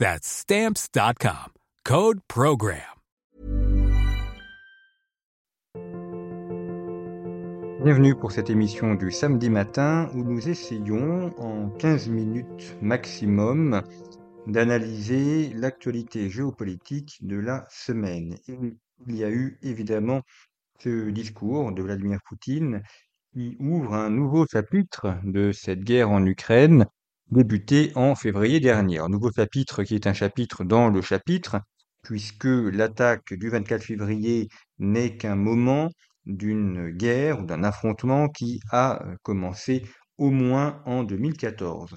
That's Stamps.com. Code Program. Bienvenue pour cette émission du samedi matin où nous essayons, en 15 minutes maximum, d'analyser l'actualité géopolitique de la semaine. Et il y a eu évidemment ce discours de Vladimir Poutine qui ouvre un nouveau chapitre de cette guerre en Ukraine, débuté en février dernier. Un nouveau chapitre qui est un chapitre dans le chapitre, puisque l'attaque du 24 février n'est qu'un moment d'une guerre ou d'un affrontement qui a commencé au moins en 2014.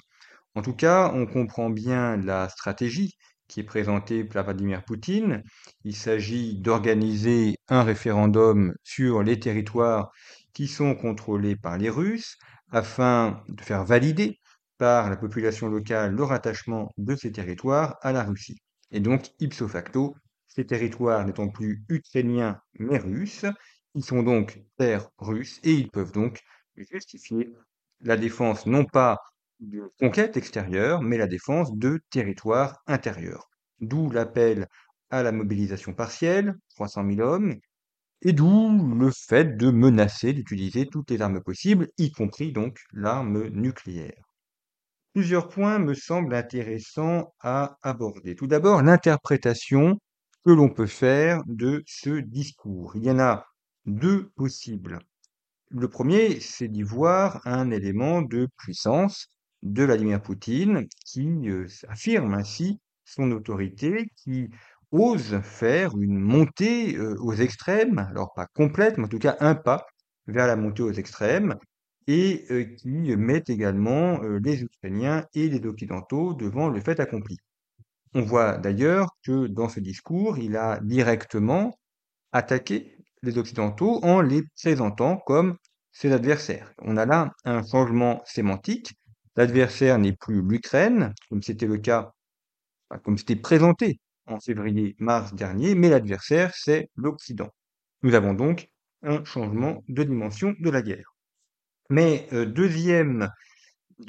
En tout cas, on comprend bien la stratégie qui est présentée par Vladimir Poutine. Il s'agit d'organiser un référendum sur les territoires qui sont contrôlés par les Russes afin de faire valider par la population locale le rattachement de ces territoires à la Russie. Et donc, ipso facto, ces territoires n'étant plus ukrainiens mais russes, ils sont donc terres russes et ils peuvent donc justifier la défense non pas de conquête extérieure, mais la défense de territoires intérieurs. D'où l'appel à la mobilisation partielle, 300 000 hommes, et d'où le fait de menacer d'utiliser toutes les armes possibles, y compris donc l'arme nucléaire. Plusieurs points me semblent intéressants à aborder. Tout d'abord, l'interprétation que l'on peut faire de ce discours. Il y en a deux possibles. Le premier, c'est d'y voir un élément de puissance de Vladimir Poutine qui affirme ainsi son autorité, qui ose faire une montée aux extrêmes, alors pas complète, mais en tout cas un pas vers la montée aux extrêmes, et qui mettent également les Ukrainiens et les Occidentaux devant le fait accompli. On voit d'ailleurs que dans ce discours, il a directement attaqué les Occidentaux en les présentant comme ses adversaires. On a là un changement sémantique. L'adversaire n'est plus l'Ukraine, comme c'était le cas, comme c'était présenté en février-mars dernier, mais l'adversaire, c'est l'Occident. Nous avons donc un changement de dimension de la guerre. Mais deuxième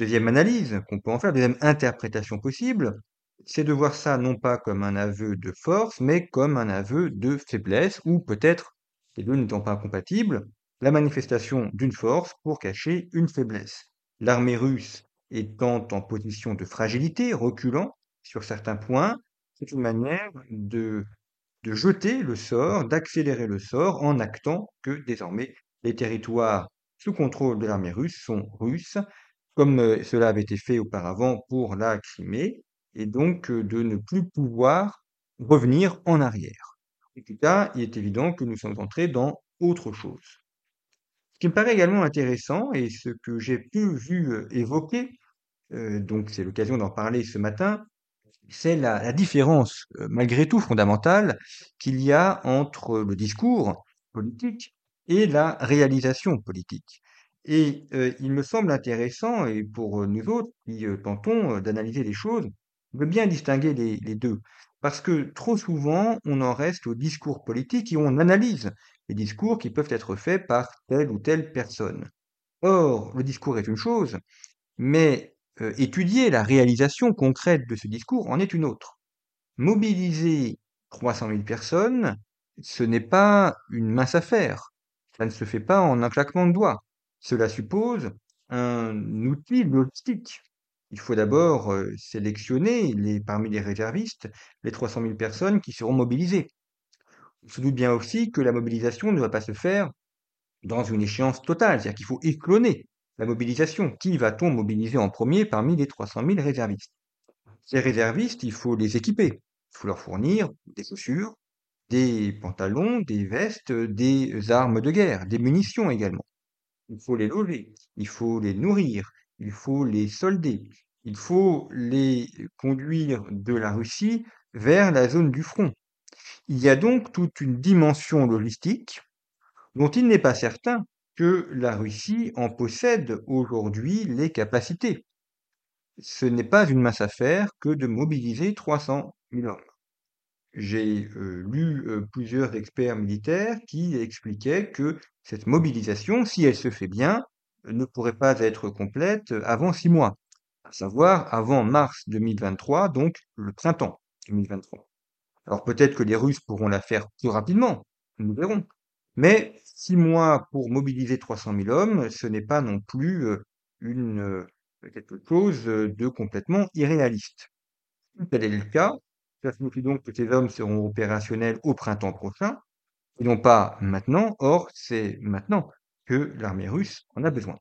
analyse qu'on peut en faire, deuxième interprétation possible, c'est de voir ça non pas comme un aveu de force, mais comme un aveu de faiblesse, ou peut-être, les deux n'étant pas compatibles, la manifestation d'une force pour cacher une faiblesse. L'armée russe étant en position de fragilité, reculant sur certains points, c'est une manière de jeter le sort, d'accélérer le sort, en actant que désormais les territoires sous contrôle de l'armée russe sont russes, comme cela avait été fait auparavant pour la Crimée, et donc de ne plus pouvoir revenir en arrière. En tout cas, il est évident que nous sommes entrés dans autre chose. Ce qui me paraît également intéressant, et ce que j'ai vu évoquer, donc c'est l'occasion d'en parler ce matin, c'est la différence, malgré tout fondamentale, qu'il y a entre le discours politique et la réalisation politique. Et il me semble intéressant, et pour nous autres qui tentons d'analyser les choses, de bien distinguer les deux. Parce que trop souvent, on en reste au discours politique et on analyse les discours qui peuvent être faits par telle ou telle personne. Or, le discours est une chose, mais étudier la réalisation concrète de ce discours en est une autre. Mobiliser 300 000 personnes, ce n'est pas une mince affaire. Ça ne se fait pas en un claquement de doigts. Cela suppose un outil logistique. Il faut d'abord sélectionner parmi les réservistes les 300 000 personnes qui seront mobilisées. on se doute bien aussi que la mobilisation ne va pas se faire dans une échéance totale, c'est-à-dire qu'il faut échelonner la mobilisation. Qui va-t-on mobiliser en premier parmi les 300 000 réservistes? Ces réservistes, il faut les équiper, il faut leur fournir des chaussures, des pantalons, des vestes, des armes de guerre, des munitions également. Il faut les loger, il faut les nourrir, il faut les solder, il faut les conduire de la Russie vers la zone du front. Il y a donc toute une dimension logistique dont il n'est pas certain que la Russie en possède aujourd'hui les capacités. Ce n'est pas une mince affaire que de mobiliser 300 000 hommes. J'ai lu plusieurs experts militaires qui expliquaient que cette mobilisation, si elle se fait bien, ne pourrait pas être complète avant 6 mois, à savoir avant mars 2023, donc le printemps 2023. Alors peut-être que les Russes pourront la faire plus rapidement, nous verrons. Mais 6 mois pour mobiliser 300 000 hommes, ce n'est pas non plus quelque chose de complètement irréaliste. Tel est le cas. Ça signifie donc que ces hommes seront opérationnels au printemps prochain, et non pas maintenant. Or, c'est maintenant que l'armée russe en a besoin.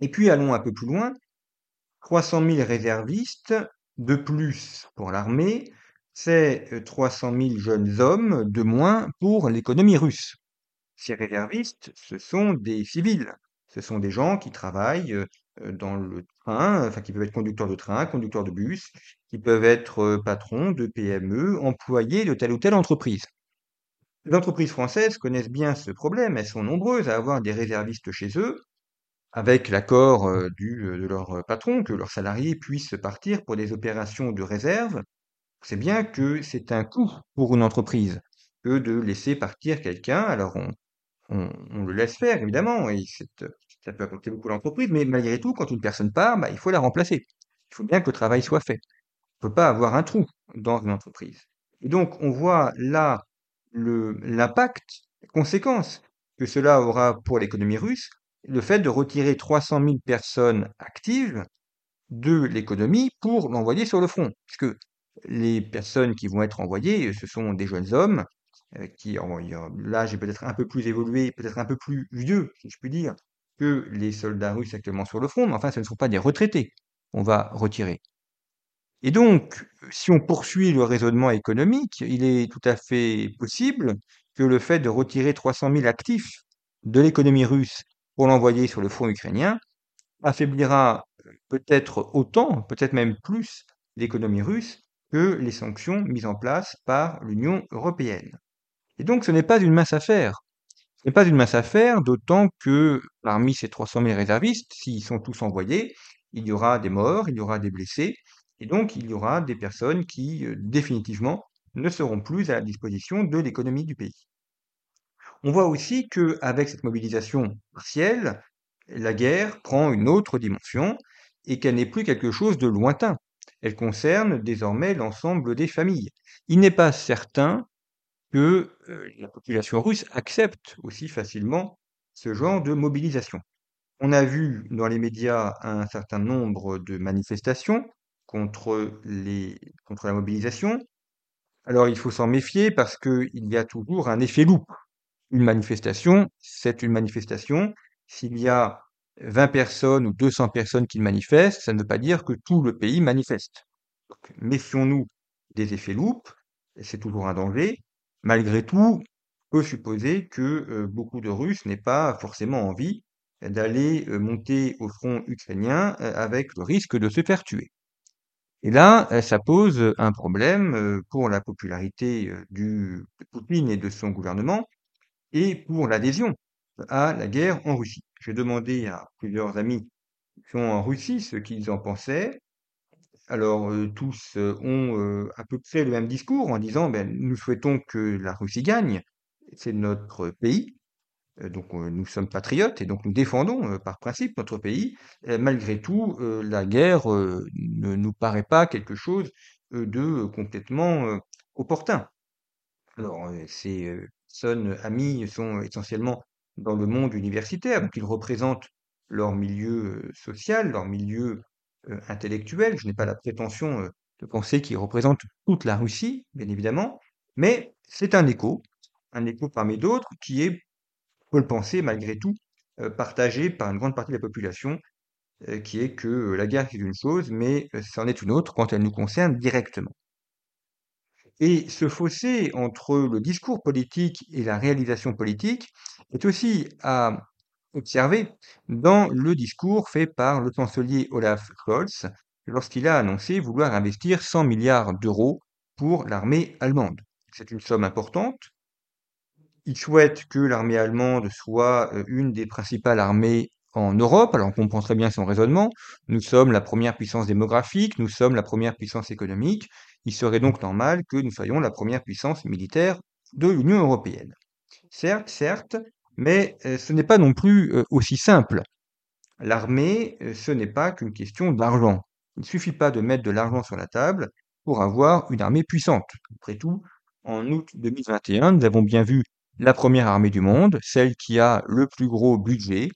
Et puis allons un peu plus loin. 300 000 réservistes de plus pour l'armée, c'est 300 000 jeunes hommes de moins pour l'économie russe. Ces réservistes, ce sont des civils. Ce sont des gens qui travaillent dans le train, enfin qui peuvent être conducteurs de train, conducteurs de bus, qui peuvent être patrons de PME, employés de telle ou telle entreprise. Les entreprises françaises connaissent bien ce problème, elles sont nombreuses à avoir des réservistes chez eux, avec l'accord de leur patron, que leurs salariés puissent partir pour des opérations de réserve. C'est bien que c'est un coût pour une entreprise que de laisser partir quelqu'un. Alors on le laisse faire, évidemment, et ça peut apporter beaucoup à l'entreprise, mais malgré tout, quand une personne part, il faut la remplacer. Il faut bien que le travail soit fait. On ne peut pas avoir un trou dans une entreprise. Et donc, on voit là l'impact, la conséquence que cela aura pour l'économie russe, le fait de retirer 300 000 personnes actives de l'économie pour l'envoyer sur le front, puisque les personnes qui vont être envoyées, ce sont des jeunes hommes, qui, l'âge est peut-être un peu plus évolué, peut-être un peu plus vieux, si je puis dire, que les soldats russes actuellement sur le front, mais enfin, ce ne sont pas des retraités qu'on va retirer. Et donc, si on poursuit le raisonnement économique, il est tout à fait possible que le fait de retirer 300 000 actifs de l'économie russe pour l'envoyer sur le front ukrainien affaiblira peut-être autant, peut-être même plus, l'économie russe que les sanctions mises en place par l'Union européenne. Et donc ce n'est pas une mince affaire. Ce n'est pas une mince affaire, d'autant que parmi ces 300 000 réservistes, s'ils sont tous envoyés, il y aura des morts, il y aura des blessés, et donc il y aura des personnes qui définitivement ne seront plus à la disposition de l'économie du pays. On voit aussi qu'avec cette mobilisation partielle, la guerre prend une autre dimension et qu'elle n'est plus quelque chose de lointain. Elle concerne désormais l'ensemble des familles. Il n'est pas certain que la population russe accepte aussi facilement ce genre de mobilisation. On a vu dans les médias un certain nombre de manifestations contre la mobilisation. Alors il faut s'en méfier parce qu'il y a toujours un effet loupe. Une manifestation, c'est une manifestation. S'il y a 20 personnes ou 200 personnes qui manifestent, ça ne veut pas dire que tout le pays manifeste. Donc, méfions-nous des effets loupes, c'est toujours un danger. Malgré tout, on peut supposer que beaucoup de Russes n'aient pas forcément envie d'aller monter au front ukrainien avec le risque de se faire tuer. Et là, ça pose un problème pour la popularité de Poutine et de son gouvernement et pour l'adhésion à la guerre en Russie. J'ai demandé à plusieurs amis qui sont en Russie ce qu'ils en pensaient. Alors tous ont à peu près le même discours en disant nous souhaitons que la Russie gagne, c'est notre pays, donc nous sommes patriotes et donc nous défendons par principe notre pays. Malgré tout, la guerre ne nous paraît pas quelque chose de complètement opportun. Alors ces personnes amies sont essentiellement dans le monde universitaire, donc ils représentent leur milieu social, leur milieu intellectuel. Je n'ai pas la prétention de penser qu'ils représentent toute la Russie, bien évidemment, mais c'est un écho, un écho parmi d'autres qui est, on peut le penser malgré tout, partagé par une grande partie de la population, qui est que la guerre c'est une chose, mais c'en est une autre quand elle nous concerne directement. Et ce fossé entre le discours politique et la réalisation politique est aussi à observer dans le discours fait par le chancelier Olaf Scholz lorsqu'il a annoncé vouloir investir 100 milliards d'euros pour l'armée allemande. C'est une somme importante. Il souhaite que l'armée allemande soit une des principales armées en Europe, alors qu'on comprend très bien son raisonnement. Nous sommes la première puissance démographique, nous sommes la première puissance économique, il serait donc normal que nous soyons la première puissance militaire de l'Union européenne. Certes, mais ce n'est pas non plus aussi simple. L'armée, ce n'est pas qu'une question d'argent. Il ne suffit pas de mettre de l'argent sur la table pour avoir une armée puissante. Après tout, en août 2021, nous avons bien vu la première armée du monde, celle qui a le plus gros budget,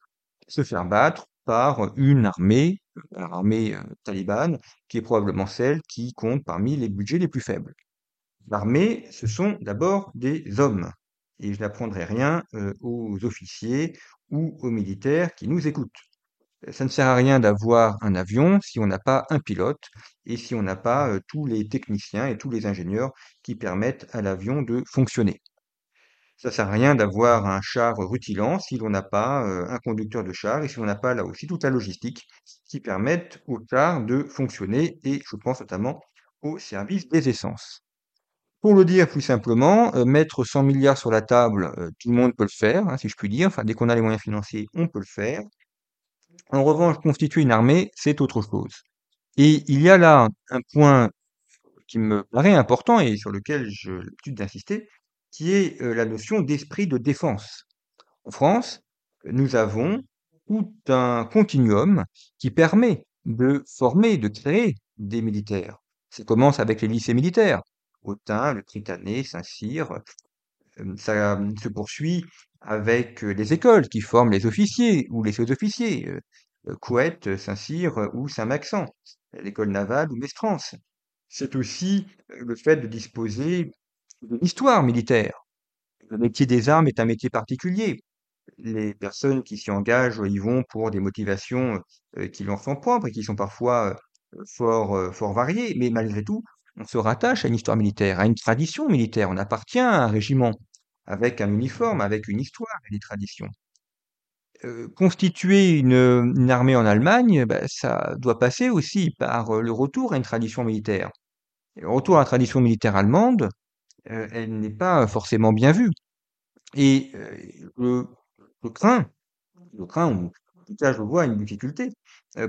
se faire battre par l'armée talibane, qui est probablement celle qui compte parmi les budgets les plus faibles. L'armée, ce sont d'abord des hommes, et je n'apprendrai rien aux officiers ou aux militaires qui nous écoutent. Ça ne sert à rien d'avoir un avion si on n'a pas un pilote, et si on n'a pas tous les techniciens et tous les ingénieurs qui permettent à l'avion de fonctionner. Ça ne sert à rien d'avoir un char rutilant si l'on n'a pas un conducteur de char et si on n'a pas là aussi toute la logistique qui permette au char de fonctionner, et je pense notamment au service des essences. Pour le dire plus simplement, mettre 100 milliards sur la table, tout le monde peut le faire, si je puis dire, enfin, dès qu'on a les moyens financiers, on peut le faire. En revanche, constituer une armée, c'est autre chose. Et il y a là un point qui me paraît important et sur lequel j'ai l'habitude d'insister, qui est la notion d'esprit de défense. En France, nous avons tout un continuum qui permet de former, de créer des militaires. Ça commence avec les lycées militaires, Autun, le Tritanais, Saint-Cyr. Ça se poursuit avec les écoles qui forment les officiers ou les sous-officiers, Couette, Saint-Cyr ou Saint-Maxent, l'école navale ou Mestrance. C'est aussi le fait de disposer de l'histoire militaire. Le métier des armes est un métier particulier. Les personnes qui s'y engagent y vont pour des motivations qui leur sont propres et qui sont parfois fort variées, mais malgré tout, on se rattache à une histoire militaire, à une tradition militaire. On appartient à un régiment, avec un uniforme, avec une histoire et des traditions. Constituer une armée en Allemagne, ça doit passer aussi par le retour à une tradition militaire. Et le retour à la tradition militaire allemande, elle n'est pas forcément bien vue. Et je crains, en tout cas je vois une difficulté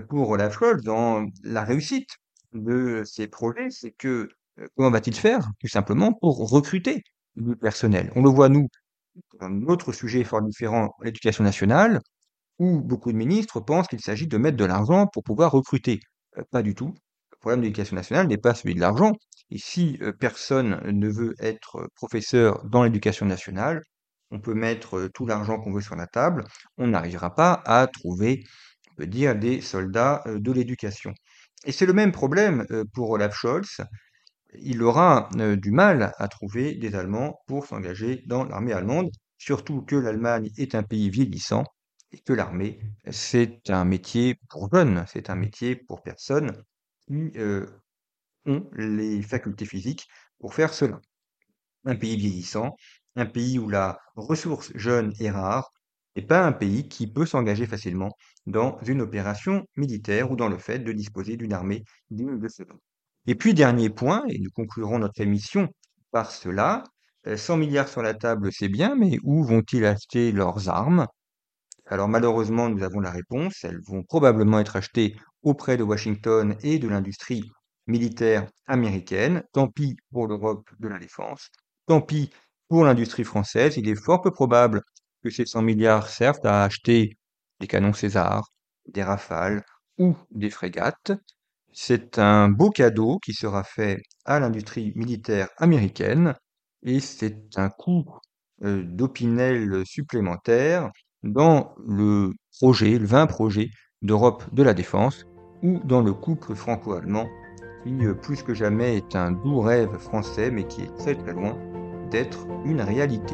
pour Olaf Scholz dans la réussite de ses projets, c'est que comment va-t-il faire, tout simplement, pour recruter du personnel? On le voit, nous, dans un autre sujet fort différent, l'éducation nationale, où beaucoup de ministres pensent qu'il s'agit de mettre de l'argent pour pouvoir recruter. Pas du tout. Le problème de l'éducation nationale n'est pas celui de l'argent. Et si personne ne veut être professeur dans l'éducation nationale, on peut mettre tout l'argent qu'on veut sur la table, on n'arrivera pas à trouver, on peut dire, des soldats de l'éducation. Et c'est le même problème pour Olaf Scholz. Il aura du mal à trouver des Allemands pour s'engager dans l'armée allemande, surtout que l'Allemagne est un pays vieillissant et que l'armée, c'est un métier pour jeunes, c'est un métier pour personnes qui ont les facultés physiques pour faire cela. Un pays vieillissant, un pays où la ressource jeune est rare, et pas un pays qui peut s'engager facilement dans une opération militaire ou dans le fait de disposer d'une armée digne de ce nom. Et puis, dernier point, et nous conclurons notre émission par cela, 100 milliards sur la table, c'est bien, mais où vont-ils acheter leurs armes? Alors malheureusement, nous avons la réponse, elles vont probablement être achetées auprès de Washington et de l'industrie militaire américaine. Tant pis pour l'Europe de la défense, tant pis pour l'industrie française. Il est fort peu probable que ces 100 milliards servent à acheter des canons César, des Rafales ou des frégates. C'est un beau cadeau qui sera fait à l'industrie militaire américaine et c'est un coup d'opinel supplémentaire dans le projet, le 20 projet d'Europe de la défense ou dans le couple franco-allemand, qui plus que jamais est un doux rêve français mais qui est très très loin d'être une réalité.